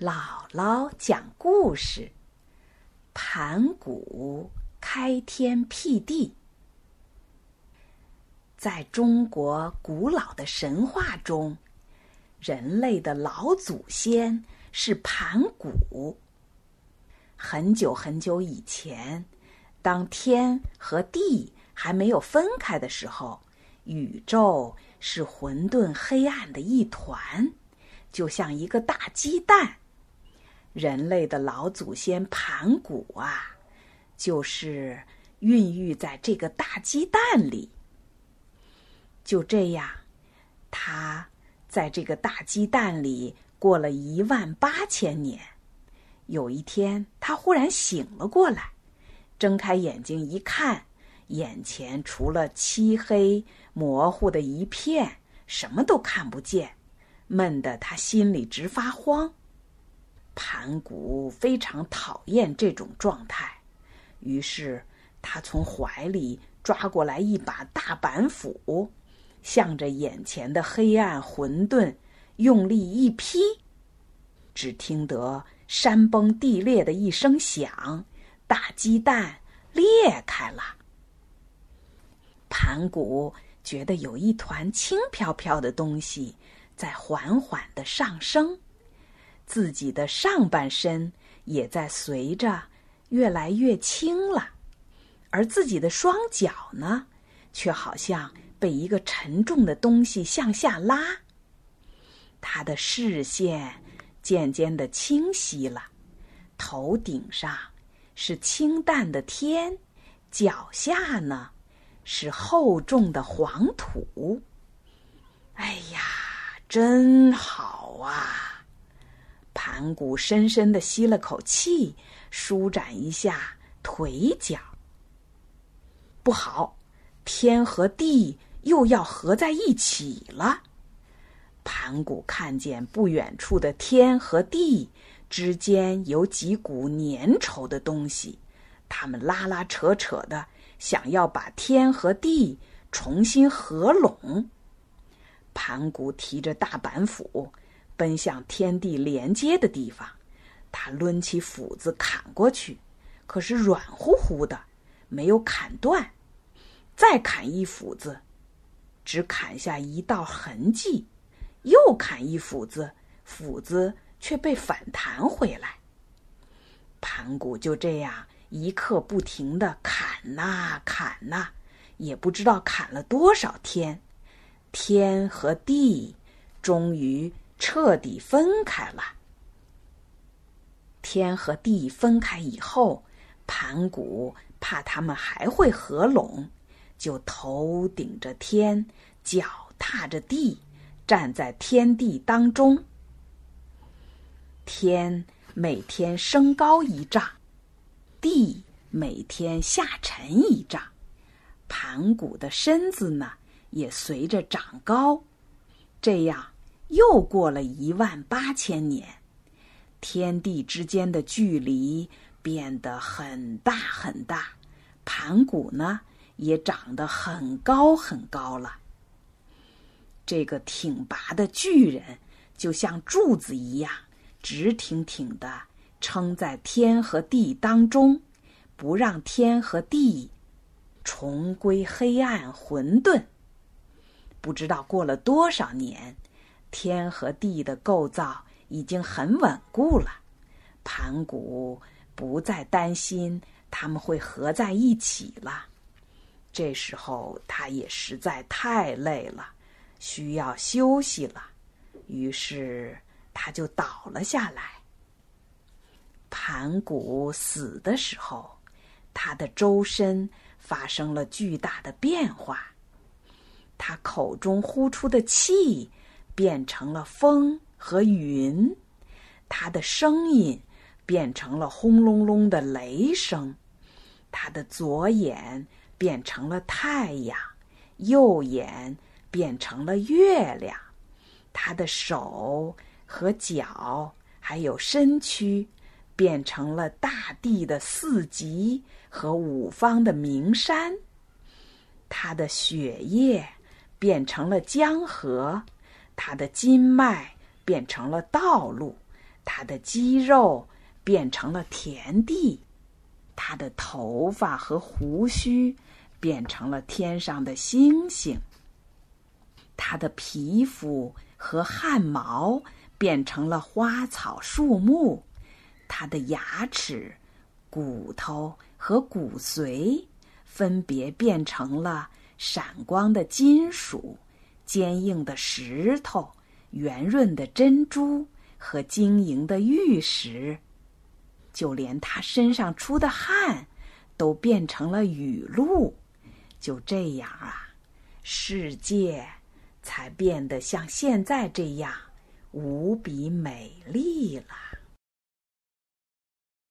姥姥讲故事，盘古开天辟地。在中国古老的神话中，人类的老祖先是盘古。很久很久以前，当天和地还没有分开的时候，宇宙是混沌黑暗的一团，就像一个大鸡蛋。人类的老祖先盘古啊，就是孕育在这个大鸡蛋里。就这样，他在这个大鸡蛋里过了18000年。有一天，他忽然醒了过来，睁开眼睛一看，眼前除了漆黑模糊的一片，什么都看不见，闷得他心里直发慌。盘古非常讨厌这种状态，于是他从怀里抓过来一把大板斧，向着眼前的黑暗混沌用力一劈，只听得山崩地裂的一声响，大鸡蛋裂开了。盘古觉得有一团轻飘飘的东西在缓缓地上升，自己的上半身也在随着越来越轻了，而自己的双脚呢，却好像被一个沉重的东西向下拉。他的视线渐渐地清晰了，头顶上是清淡的天，脚下呢是厚重的黄土。哎呀，真好啊！盘古深深地吸了口气，舒展一下腿脚。不好，天和地又要合在一起了。盘古看见不远处的天和地之间有几股粘稠的东西，他们拉拉扯扯的，想要把天和地重新合拢。盘古提着大板斧奔向天地连接的地方，他抡起斧子砍过去，可是软乎乎的，没有砍断。再砍一斧子，只砍下一道痕迹，又砍一斧子，斧子却被反弹回来。盘古就这样一刻不停地砍呐砍呐，也不知道砍了多少天，天和地终于彻底分开了。天和地分开以后，盘古怕他们还会合拢，就头顶着天，脚踏着地，站在天地当中。天每天升高一丈，地每天下沉一丈，盘古的身子呢也随着长高。这样又过了18000年，天地之间的距离变得很大很大，盘古呢也长得很高很高了。这个挺拔的巨人就像柱子一样，直挺挺地撑在天和地当中，不让天和地重归黑暗混沌。不知道过了多少年，天和地的构造已经很稳固了，盘古不再担心他们会合在一起了。这时候他也实在太累了，需要休息了，于是他就倒了下来。盘古死的时候，他的周身发生了巨大的变化，他口中呼出的气变成了风和云，他的声音变成了轰隆隆的雷声，他的左眼变成了太阳，右眼变成了月亮，他的手和脚还有身躯变成了大地的四极和五方的名山，他的血液变成了江河，他的筋脉变成了道路，他的肌肉变成了田地，他的头发和胡须变成了天上的星星，他的皮肤和汗毛变成了花草树木，他的牙齿、骨头和骨髓分别变成了闪光的金属、坚硬的石头、圆润的珍珠和晶莹的玉石，就连他身上出的汗都变成了雨露。就这样啊，世界才变得像现在这样无比美丽了。